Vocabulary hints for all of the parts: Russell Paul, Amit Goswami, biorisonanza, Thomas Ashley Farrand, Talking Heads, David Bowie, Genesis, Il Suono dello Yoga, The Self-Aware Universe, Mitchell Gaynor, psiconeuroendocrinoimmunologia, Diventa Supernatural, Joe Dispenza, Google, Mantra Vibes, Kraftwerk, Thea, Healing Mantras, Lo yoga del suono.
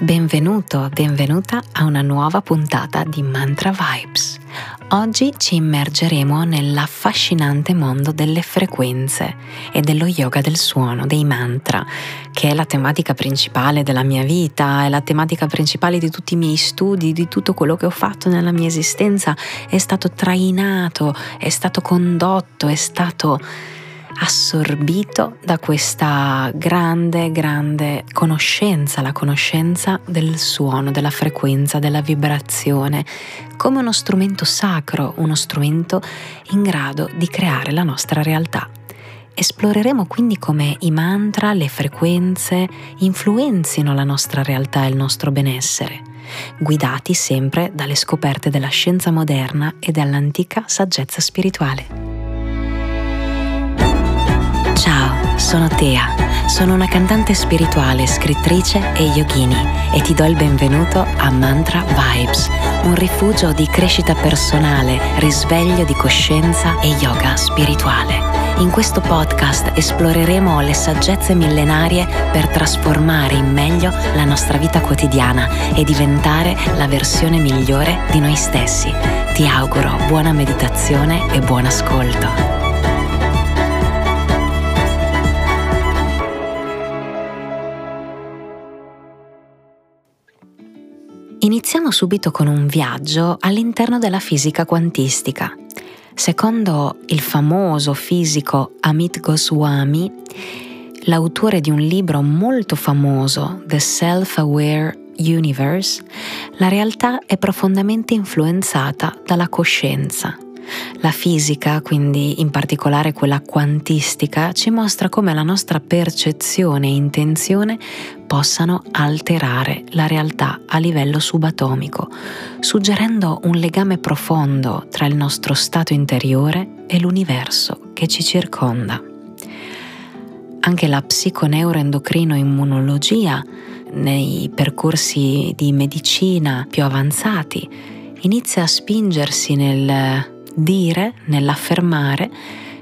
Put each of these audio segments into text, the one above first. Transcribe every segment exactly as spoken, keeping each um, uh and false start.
Benvenuto, benvenuta a una nuova puntata di Mantra Vibes. Oggi ci immergeremo nell'affascinante mondo delle frequenze e dello yoga del suono, dei mantra, che è la tematica principale della mia vita, è la tematica principale di tutti i miei studi, di tutto quello che ho fatto nella mia esistenza. È stato trainato, è stato condotto, è stato assorbito da questa grande, grande conoscenza, la conoscenza del suono, della frequenza, della vibrazione, come uno strumento sacro, uno strumento in grado di creare la nostra realtà. Esploreremo quindi come i mantra, le frequenze influenzino la nostra realtà e il nostro benessere, guidati sempre dalle scoperte della scienza moderna e dall'antica saggezza spirituale. Ciao, sono Thea, sono una cantante spirituale, scrittrice e yogini e ti do il benvenuto a Mantra Vibes, un rifugio di crescita personale, risveglio di coscienza e yoga spirituale. In questo podcast esploreremo le saggezze millenarie per trasformare in meglio la nostra vita quotidiana e diventare la versione migliore di noi stessi. Ti auguro buona meditazione e buon ascolto. Iniziamo subito con un viaggio all'interno della fisica quantistica. Secondo il famoso fisico Amit Goswami, l'autore di un libro molto famoso, The Self-Aware Universe, la realtà è profondamente influenzata dalla coscienza. La fisica, quindi in particolare quella quantistica, ci mostra come la nostra percezione e intenzione possano alterare la realtà a livello subatomico, suggerendo un legame profondo tra il nostro stato interiore e l'universo che ci circonda. Anche la psiconeuroendocrinoimmunologia, nei percorsi di medicina più avanzati, inizia a spingersi nel dire, nell'affermare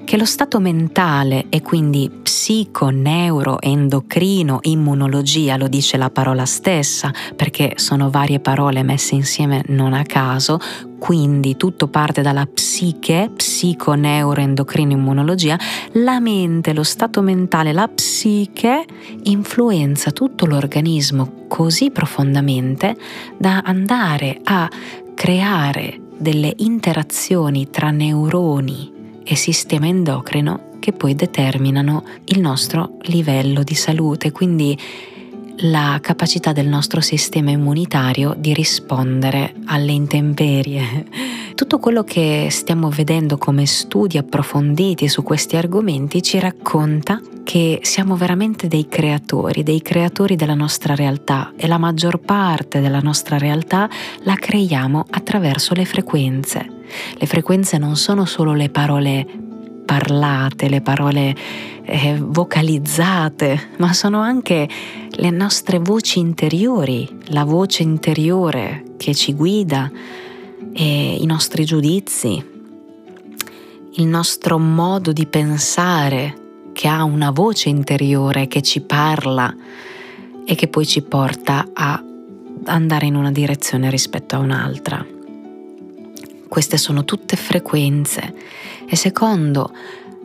che lo stato mentale e quindi psico, neuro, endocrino, immunologia, lo dice la parola stessa perché sono varie parole messe insieme non a caso, quindi tutto parte dalla psiche, psico, neuro, endocrino, immunologia, la mente, lo stato mentale, la psiche influenza tutto l'organismo così profondamente da andare a creare delle interazioni tra neuroni e sistema endocrino che poi determinano il nostro livello di salute, quindi la capacità del nostro sistema immunitario di rispondere alle intemperie. Tutto quello che stiamo vedendo come studi approfonditi su questi argomenti ci racconta che siamo veramente dei creatori, dei creatori della nostra realtà e la maggior parte della nostra realtà la creiamo attraverso le frequenze. Le frequenze non sono solo le parole parlate, le parole eh, vocalizzate, ma sono anche le nostre voci interiori, la voce interiore che ci guida, e i nostri giudizi, il nostro modo di pensare che ha una voce interiore che ci parla e che poi ci porta a andare in una direzione rispetto a un'altra. Queste sono tutte frequenze e secondo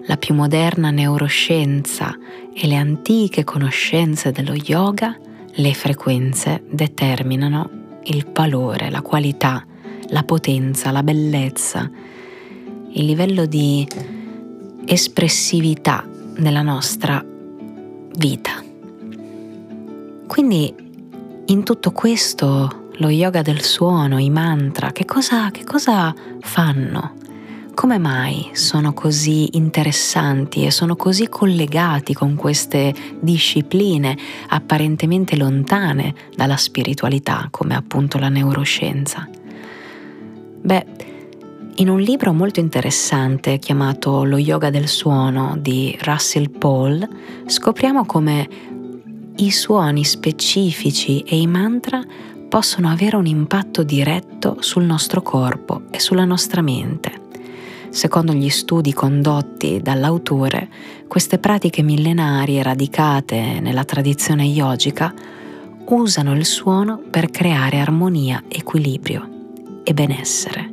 la più moderna neuroscienza e le antiche conoscenze dello yoga, le frequenze determinano il valore, la qualità, la potenza, la bellezza, il livello di espressività nella nostra vita. Quindi in tutto questo lo yoga del suono, i mantra, che cosa, che cosa fanno? Come mai sono così interessanti e sono così collegati con queste discipline apparentemente lontane dalla spiritualità, come appunto la neuroscienza? Beh, in un libro molto interessante chiamato Lo yoga del suono di Russell Paul scopriamo come i suoni specifici e i mantra possono avere un impatto diretto sul nostro corpo e sulla nostra mente. Secondo gli studi condotti dall'autore, queste pratiche millenarie radicate nella tradizione yogica usano il suono per creare armonia, equilibrio e benessere,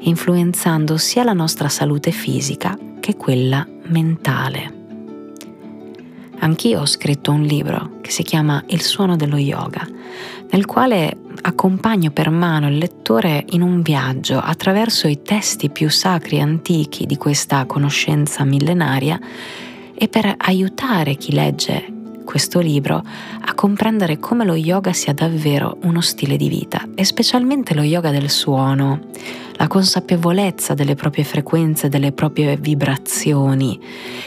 influenzando sia la nostra salute fisica che quella mentale. Anch'io ho scritto un libro che si chiama Il suono dello yoga, nel quale accompagno per mano il lettore in un viaggio attraverso i testi più sacri e antichi di questa conoscenza millenaria, e per aiutare chi legge questo libro a comprendere come lo yoga sia davvero uno stile di vita, e specialmente lo yoga del suono, la consapevolezza delle proprie frequenze, delle proprie vibrazioni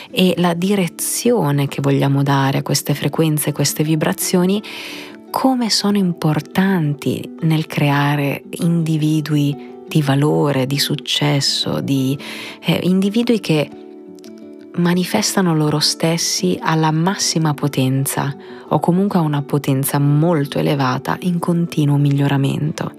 e la direzione che vogliamo dare a queste frequenze, queste vibrazioni, come sono importanti nel creare individui di valore, di successo, di eh, individui che manifestano loro stessi alla massima potenza, o comunque a una potenza molto elevata in continuo miglioramento.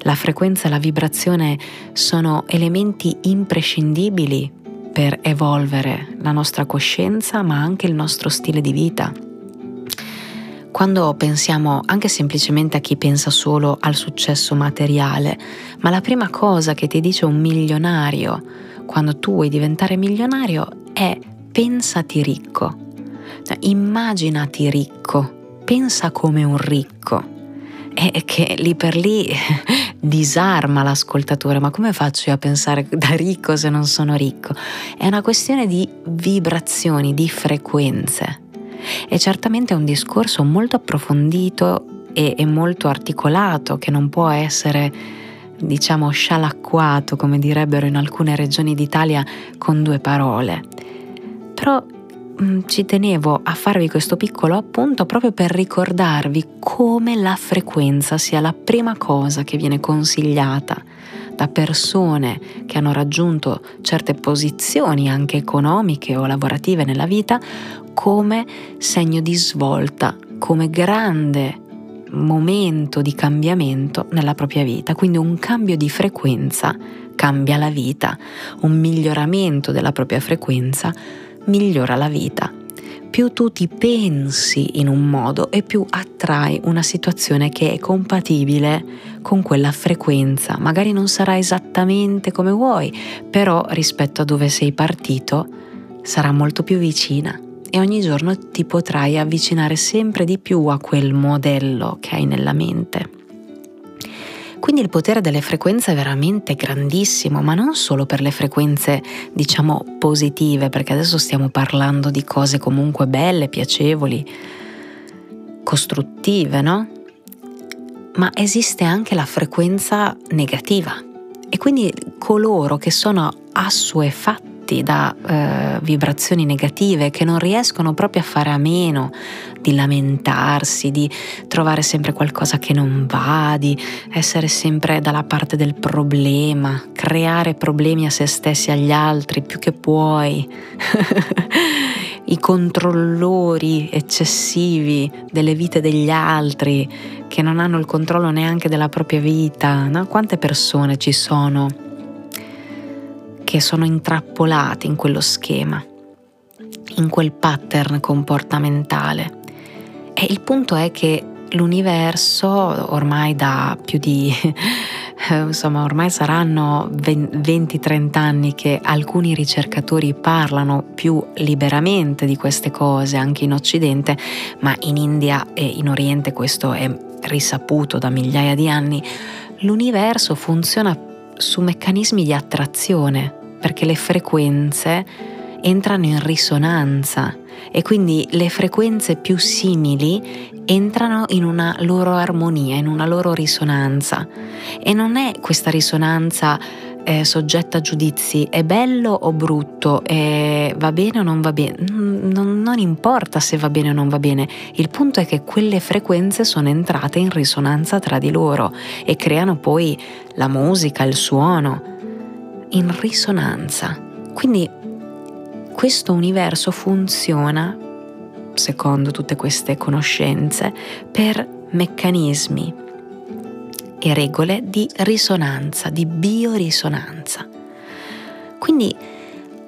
La frequenza e la vibrazione sono elementi imprescindibili per evolvere la nostra coscienza, ma anche il nostro stile di vita. Quando pensiamo anche semplicemente a chi pensa solo al successo materiale, ma la prima cosa che ti dice un milionario quando tu vuoi diventare milionario è: pensati ricco, immaginati ricco, pensa come un ricco. E che lì per lì disarma l'ascoltatore: ma come faccio io a pensare da ricco se non sono ricco? È una questione di vibrazioni, di frequenze, e certamente è un discorso molto approfondito e, e molto articolato, che non può essere, diciamo, scialacquato, come direbbero in alcune regioni d'Italia, con due parole. Però mh, ci tenevo a farvi questo piccolo appunto proprio per ricordarvi come la frequenza sia la prima cosa che viene consigliata da persone che hanno raggiunto certe posizioni anche economiche o lavorative nella vita, come segno di svolta, come grande momento di cambiamento nella propria vita. Quindi un cambio di frequenza cambia la vita, un miglioramento della propria frequenza migliora la vita. Più tu ti pensi in un modo e più attrai una situazione che è compatibile con quella frequenza. Magari non sarà esattamente come vuoi, però rispetto a dove sei partito sarà molto più vicina. E ogni giorno ti potrai avvicinare sempre di più a quel modello che hai nella mente. Quindi il potere delle frequenze è veramente grandissimo, ma non solo per le frequenze, diciamo, positive, perché adesso stiamo parlando di cose comunque belle, piacevoli, costruttive, no? Ma esiste anche la frequenza negativa, e quindi coloro che sono assuefatti da eh, vibrazioni negative, che non riescono proprio a fare a meno di lamentarsi, di trovare sempre qualcosa che non va, di essere sempre dalla parte del problema, creare problemi a se stessi e agli altri più che puoi, i controllori eccessivi delle vite degli altri, che non hanno il controllo neanche della propria vita, no? Quante persone ci sono che sono intrappolati in quello schema, in quel pattern comportamentale. E il punto è che l'universo ormai da più di, insomma ormai saranno venti trenta anni che alcuni ricercatori parlano più liberamente di queste cose anche in Occidente, ma in India e in Oriente questo è risaputo da migliaia di anni. L'universo funziona su meccanismi di attrazione, perché le frequenze entrano in risonanza, e quindi le frequenze più simili entrano in una loro armonia, in una loro risonanza, e non è questa risonanza eh, soggetta a giudizi: è bello o brutto, è, va bene o non va bene, non, non importa se va bene o non va bene. Il punto è che quelle frequenze sono entrate in risonanza tra di loro e creano poi la musica, il suono in risonanza. Quindi questo universo funziona, secondo tutte queste conoscenze, per meccanismi e regole di risonanza, di biorisonanza. Quindi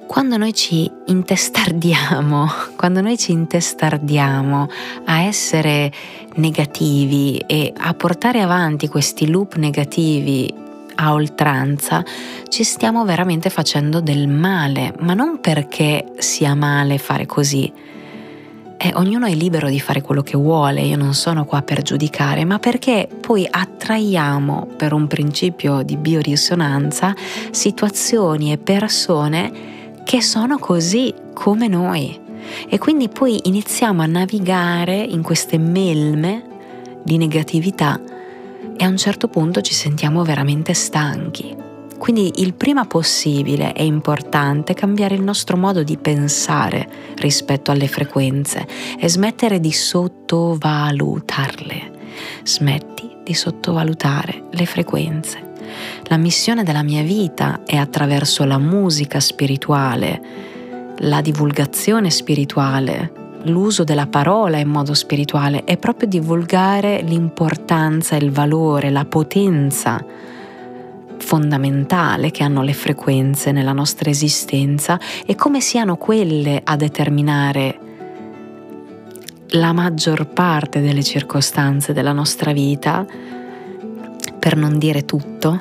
quando noi ci intestardiamo, quando noi ci intestardiamo a essere negativi e a portare avanti questi loop negativi a oltranza, ci stiamo veramente facendo del male, ma non perché sia male fare così. Eh, ognuno è libero di fare quello che vuole, io non sono qua per giudicare, ma perché poi attraiamo, per un principio di biorisonanza, situazioni e persone che sono così come noi, e quindi poi iniziamo a navigare in queste melme di negatività e a un certo punto ci sentiamo veramente stanchi. Quindi il prima possibile è importante cambiare il nostro modo di pensare rispetto alle frequenze e smettere di sottovalutarle. Smetti di sottovalutare le frequenze. La missione della mia vita è, attraverso la musica spirituale, la divulgazione spirituale, l'uso della parola in modo spirituale, è proprio divulgare l'importanza, il valore, la potenza fondamentale che hanno le frequenze nella nostra esistenza e come siano quelle a determinare la maggior parte delle circostanze della nostra vita, per non dire tutto,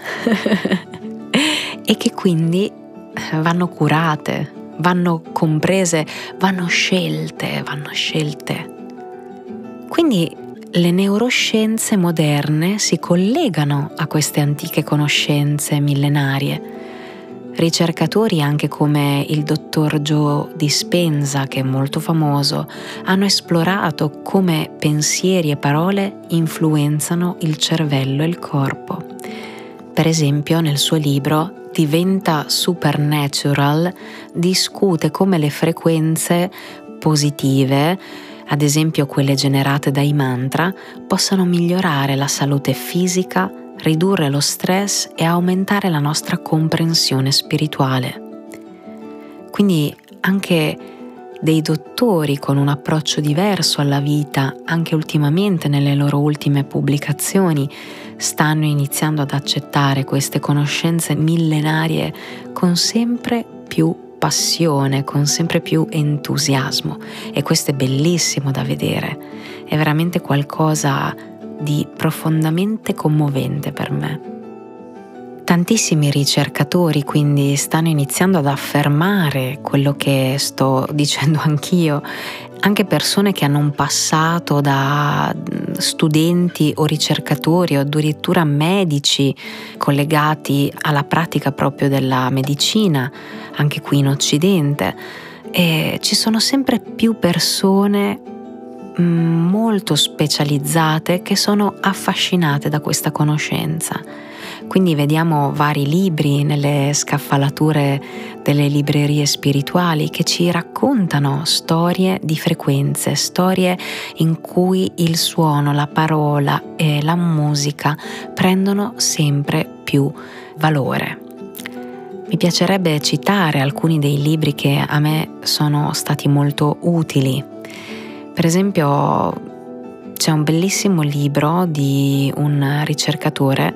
e che quindi vanno curate, vanno comprese, vanno scelte, vanno scelte. Quindi le neuroscienze moderne si collegano a queste antiche conoscenze millenarie. Ricercatori anche come il dottor Joe Dispenza, che è molto famoso, hanno esplorato come pensieri e parole influenzano il cervello e il corpo. Per esempio, nel suo libro Diventa Supernatural discute come le frequenze positive, ad esempio quelle generate dai mantra, possano migliorare la salute fisica, ridurre lo stress e aumentare la nostra comprensione spirituale. Quindi anche dei dottori con un approccio diverso alla vita, anche ultimamente nelle loro ultime pubblicazioni, stanno iniziando ad accettare queste conoscenze millenarie con sempre più passione, con sempre più entusiasmo, e questo è bellissimo da vedere, è veramente qualcosa di profondamente commovente per me. Tantissimi ricercatori quindi stanno iniziando ad affermare quello che sto dicendo anch'io, anche persone che hanno un passato da studenti o ricercatori o addirittura medici collegati alla pratica proprio della medicina, anche qui in Occidente, e ci sono sempre più persone molto specializzate che sono affascinate da questa conoscenza. Quindi vediamo vari libri nelle scaffalature delle librerie spirituali che ci raccontano storie di frequenze, storie in cui il suono, la parola e la musica prendono sempre più valore. Mi piacerebbe citare alcuni dei libri che a me sono stati molto utili. Per esempio, c'è un bellissimo libro di un ricercatore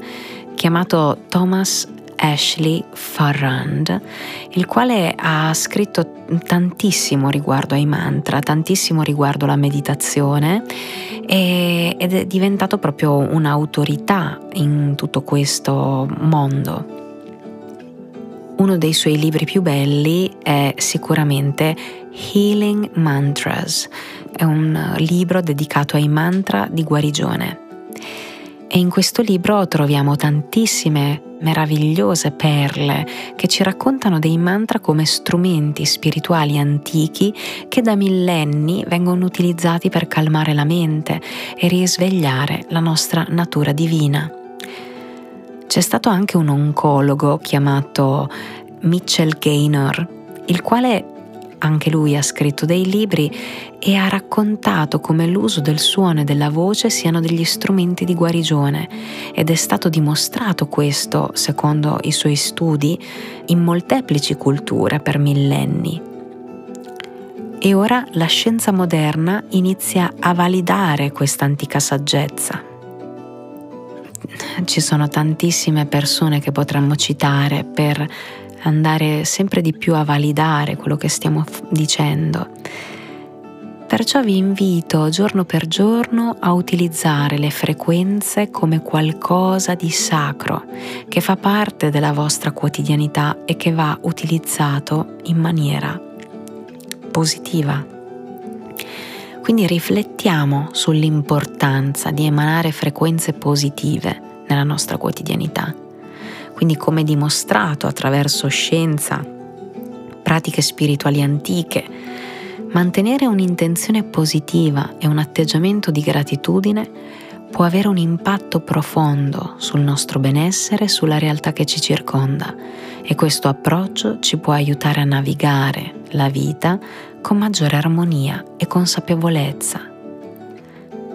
chiamato Thomas Ashley Farrand, il quale ha scritto tantissimo riguardo ai mantra, tantissimo riguardo alla meditazione, e, ed è diventato proprio un'autorità in tutto questo mondo. Uno dei suoi libri più belli è sicuramente Healing Mantras, è un libro dedicato ai mantra di guarigione. E in questo libro troviamo tantissime meravigliose perle che ci raccontano dei mantra come strumenti spirituali antichi che da millenni vengono utilizzati per calmare la mente e risvegliare la nostra natura divina. C'è stato anche un oncologo chiamato Mitchell Gaynor, il quale anche lui ha scritto dei libri e ha raccontato come l'uso del suono e della voce siano degli strumenti di guarigione, ed è stato dimostrato questo, secondo i suoi studi, in molteplici culture per millenni. E ora la scienza moderna inizia a validare questa antica saggezza. Ci sono tantissime persone che potremmo citare per andare sempre di più a validare quello che stiamo dicendo. Perciò vi invito giorno per giorno a utilizzare le frequenze come qualcosa di sacro, che fa parte della vostra quotidianità e che va utilizzato in maniera positiva. Quindi riflettiamo sull'importanza di emanare frequenze positive nella nostra quotidianità. Quindi, come dimostrato attraverso scienza, pratiche spirituali antiche, mantenere un'intenzione positiva e un atteggiamento di gratitudine può avere un impatto profondo sul nostro benessere e sulla realtà che ci circonda, e questo approccio ci può aiutare a navigare la vita con maggiore armonia e consapevolezza.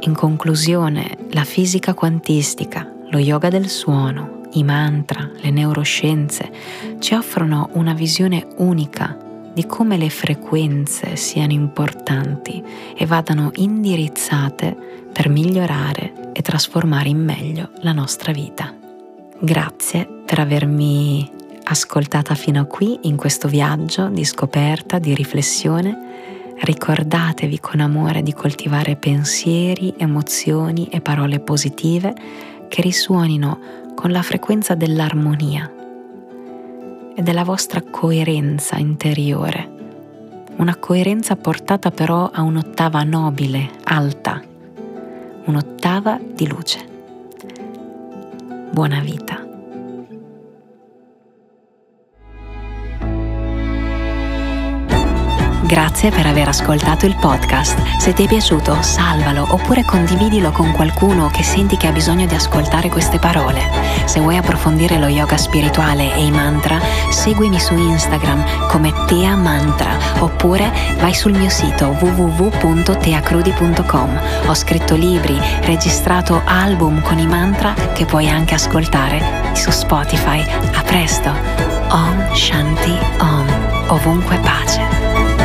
In conclusione, la fisica quantistica, lo yoga del suono, i mantra, le neuroscienze ci offrono una visione unica di come le frequenze siano importanti e vadano indirizzate per migliorare e trasformare in meglio la nostra vita. Grazie per avermi ascoltata fino a qui in questo viaggio di scoperta, di riflessione. Ricordatevi con amore di coltivare pensieri, emozioni e parole positive che risuonino con la frequenza dell'armonia e della vostra coerenza interiore, una coerenza portata però a un'ottava nobile, alta, un'ottava di luce. Buona vita. Grazie per aver ascoltato il podcast. Se ti è piaciuto, salvalo oppure condividilo con qualcuno che senti che ha bisogno di ascoltare queste parole. Se vuoi approfondire lo yoga spirituale e i mantra, seguimi su Instagram come Thea Mantra oppure vai sul mio sito w w w punto the a crudi punto com. Ho scritto libri, registrato album con i mantra che puoi anche ascoltare su Spotify. A presto! Om Shanti Om. Ovunque pace.